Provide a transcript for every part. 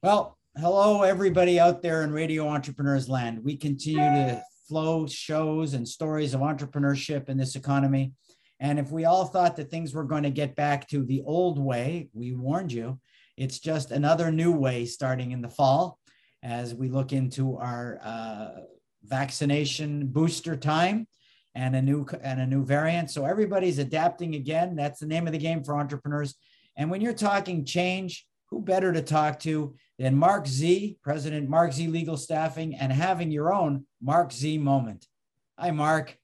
Well, hello, everybody out there in Radio Entrepreneurs Land. We continue to flow shows and stories of entrepreneurship in this economy. And if we all thought that things were going to get back to the old way, we warned you, it's just another new way starting in the fall as we look into our vaccination booster time and a new variant. So everybody's adapting again. That's the name of the game for entrepreneurs. And when you're talking change, who better to talk to than Mark Z, President Mark Z Legal Staffing, and having your own Mark Z moment. Hi, Mark.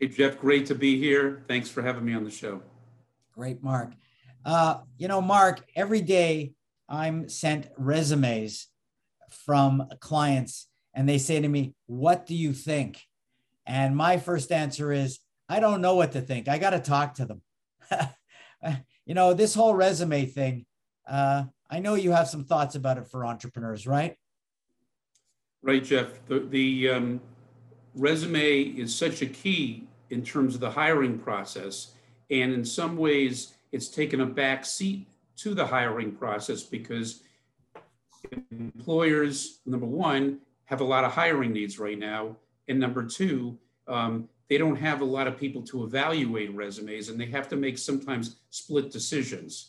Hey, Jeff, great to be here. Thanks for having me on the show. Great, Mark. You know, Mark, every day I'm sent resumes from clients and they say to me, what do you think? And my first answer is, I don't know what to think. I got to talk to them. You know, this whole resume thing, I know you have some thoughts about it for entrepreneurs, right? Right, Jeff. The resume is such a key in terms of the hiring process. And in some ways, it's taken a back seat to the hiring process because employers, number one, have a lot of hiring needs right now. And number two, they don't have a lot of people to evaluate resumes, and they have to make sometimes split decisions.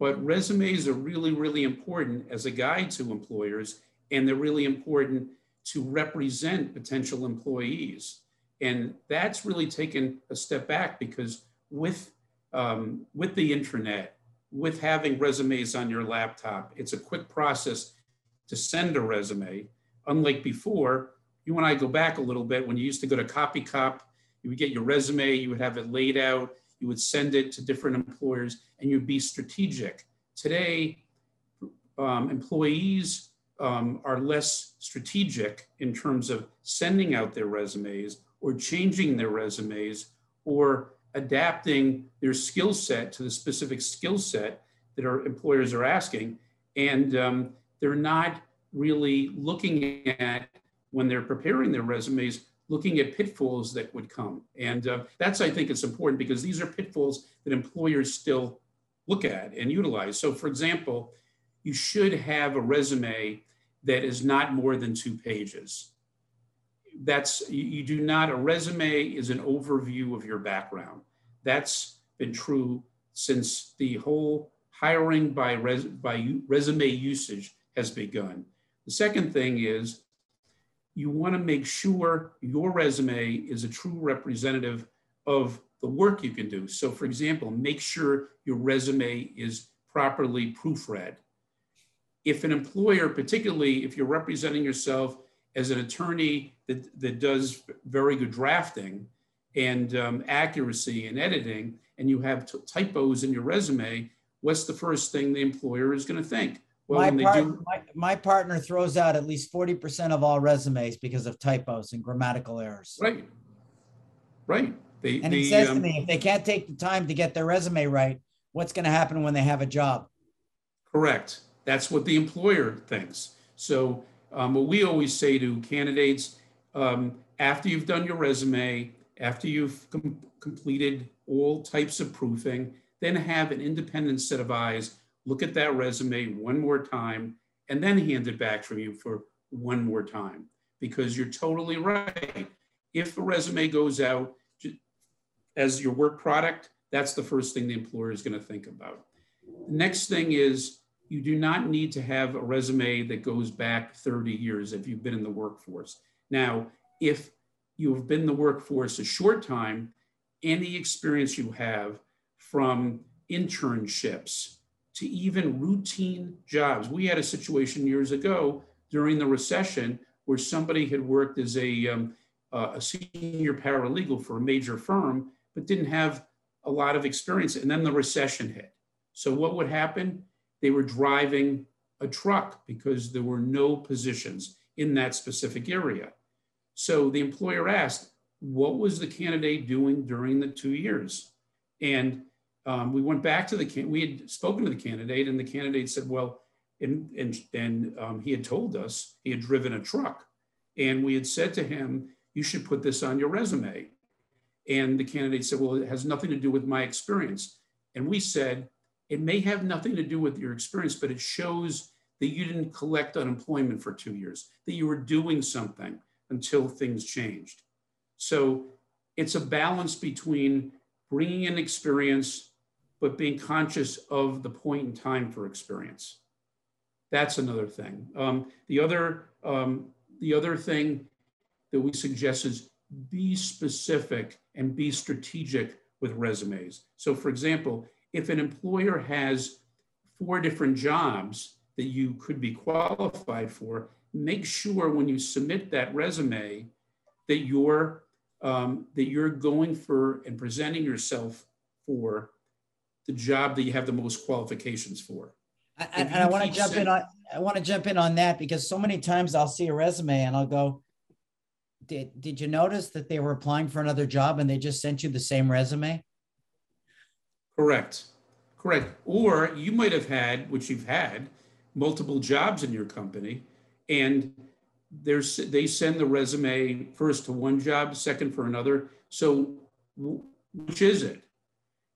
But resumes are really, really important as a guide to employers, and they're really important to represent potential employees. And that's really taken a step back because with the internet, with having resumes on your laptop, it's a quick process to send a resume. Unlike before, you and I go back a little bit, when you used to go to CopyCop, you would get your resume, you would have it laid out, you would send it to different employers, and you'd be strategic. Today, employees are less strategic in terms of sending out their resumes or changing their resumes or adapting their skill set to the specific skill set that our employers are asking. And they're not really looking at, when they're preparing their resumes, looking at pitfalls that would come. And that's, I think, it's important because these are pitfalls that employers still look at and utilize. So for example, you should have a resume that is not more than 2 pages. You do not, a resume is an overview of your background. That's been true since the whole hiring by resume usage has begun. The second thing is, you want to make sure your resume is a true representative of the work you can do. So for example, make sure your resume is properly proofread. If an employer, particularly if you're representing yourself as an attorney that does very good drafting and accuracy and editing, and you have typos in your resume, what's the first thing the employer is going to think? Well, my partner throws out at least 40% of all resumes because of typos and grammatical errors. Right, right. He says to me, if they can't take the time to get their resume right, what's going to happen when they have a job? Correct. That's what the employer thinks. So what we always say to candidates, after you've done your resume, after you've completed all types of proofing, then have an independent set of eyes look at that resume one more time, and then hand it back from you for one more time, because you're totally right. If a resume goes out as your work product, that's the first thing the employer is going to think about. The next thing is, you do not need to have a resume that goes back 30 years if you've been in the workforce. Now, if you've been in the workforce a short time, any experience you have from internships to even routine jobs. We had a situation years ago during the recession where somebody had worked as a senior paralegal for a major firm, but didn't have a lot of experience. And then the recession hit. So what would happen? They were driving a truck because there were no positions in that specific area. So the employer asked, what was the candidate doing during the 2 years? And we went back to we had spoken to the candidate, and the candidate said, well, and he had told us he had driven a truck. And we had said to him, you should put this on your resume. And the candidate said, well, it has nothing to do with my experience. And we said, it may have nothing to do with your experience, but it shows that you didn't collect unemployment for 2 years, that you were doing something until things changed. So it's a balance between bringing in experience, but being conscious of the point in time for experience. That's another thing. The other thing that we suggest is be specific and be strategic with resumes. So for example, if an employer has 4 different jobs that you could be qualified for, make sure when you submit that resume that you're going for and presenting yourself for the job that you have the most qualifications for. And I want to jump in on that, because so many times I'll see a resume and I'll go, did you notice that they were applying for another job and they just sent you the same resume? Correct. Correct. Or you might have had, which you've had, multiple jobs in your company, and they send the resume first to one job, second for another. So which is it?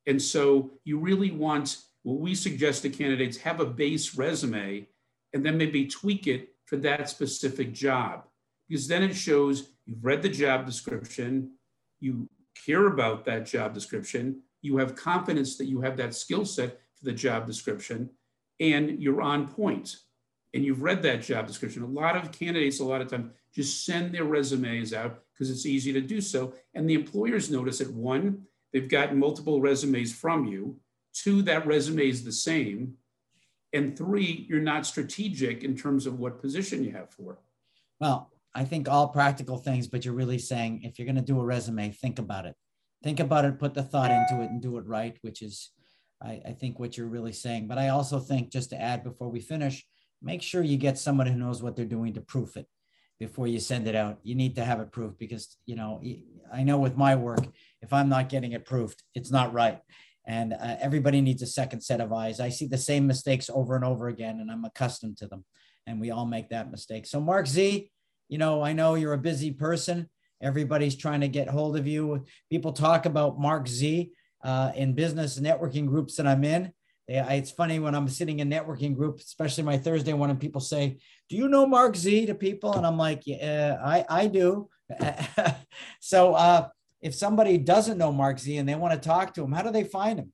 And so you really want, what we suggest to candidates, have a base resume and then maybe tweak it for that specific job. Because then it shows you've read the job description, you care about that job description, you have confidence that you have that skill set for the job description, and you're on point, and you've read that job description. A lot of candidates, a lot of times, just send their resumes out because it's easy to do so. And the employers notice that, one, they've gotten multiple resumes from you, 2, that resume is the same, and 3, you're not strategic in terms of what position you have for. Well, I think all practical things, but you're really saying if you're going to do a resume, think about it. Think about it, put the thought into it, and do it right, which is, I think, what you're really saying. But I also think, just to add before we finish, make sure you get someone who knows what they're doing to proof it before you send it out. You need to have it proofed, because, you know, I know with my work, if I'm not getting it proofed, it's not right. And everybody needs a second set of eyes. I see the same mistakes over and over again, and I'm accustomed to them. And we all make that mistake. So Mark Z, you know, I know you're a busy person. Everybody's trying to get hold of you. People talk about Mark Z in business networking groups that I'm in. It's funny when I'm sitting in networking group, especially my Thursday one, and people say, do you know Mark Z, to people? And I'm like, yeah, I do. So if somebody doesn't know Mark Z and they want to talk to him, how do they find him?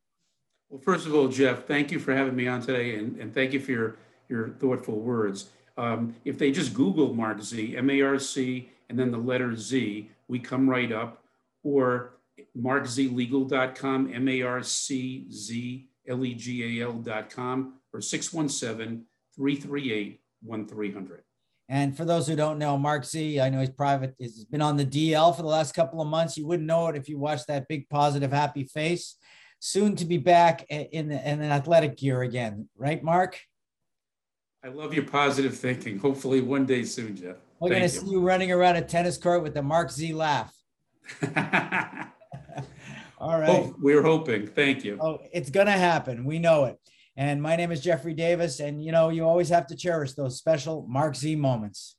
Well, first of all, Jeff, thank you for having me on today. And thank you for your thoughtful words. If they just Google Mark Z, M-A-R-C, and then the letter Z, we come right up. Or markzlegal.com, markzlegal.com, or 617-338-1300. And for those who don't know, Mark Z, I know he's private, he's been on the DL for the last couple of months. You wouldn't know it if you watched that big, positive, happy face. Soon to be back in an athletic gear again. Right, Mark? I love your positive thinking. Hopefully one day soon, Jeff. We're going to see you running around a tennis court with the Mark Z laugh. All right. Oh, we're hoping. Thank you. Oh, it's going to happen. We know it. And my name is Jeffrey Davis. And, you know, you always have to cherish those special Mark Z moments.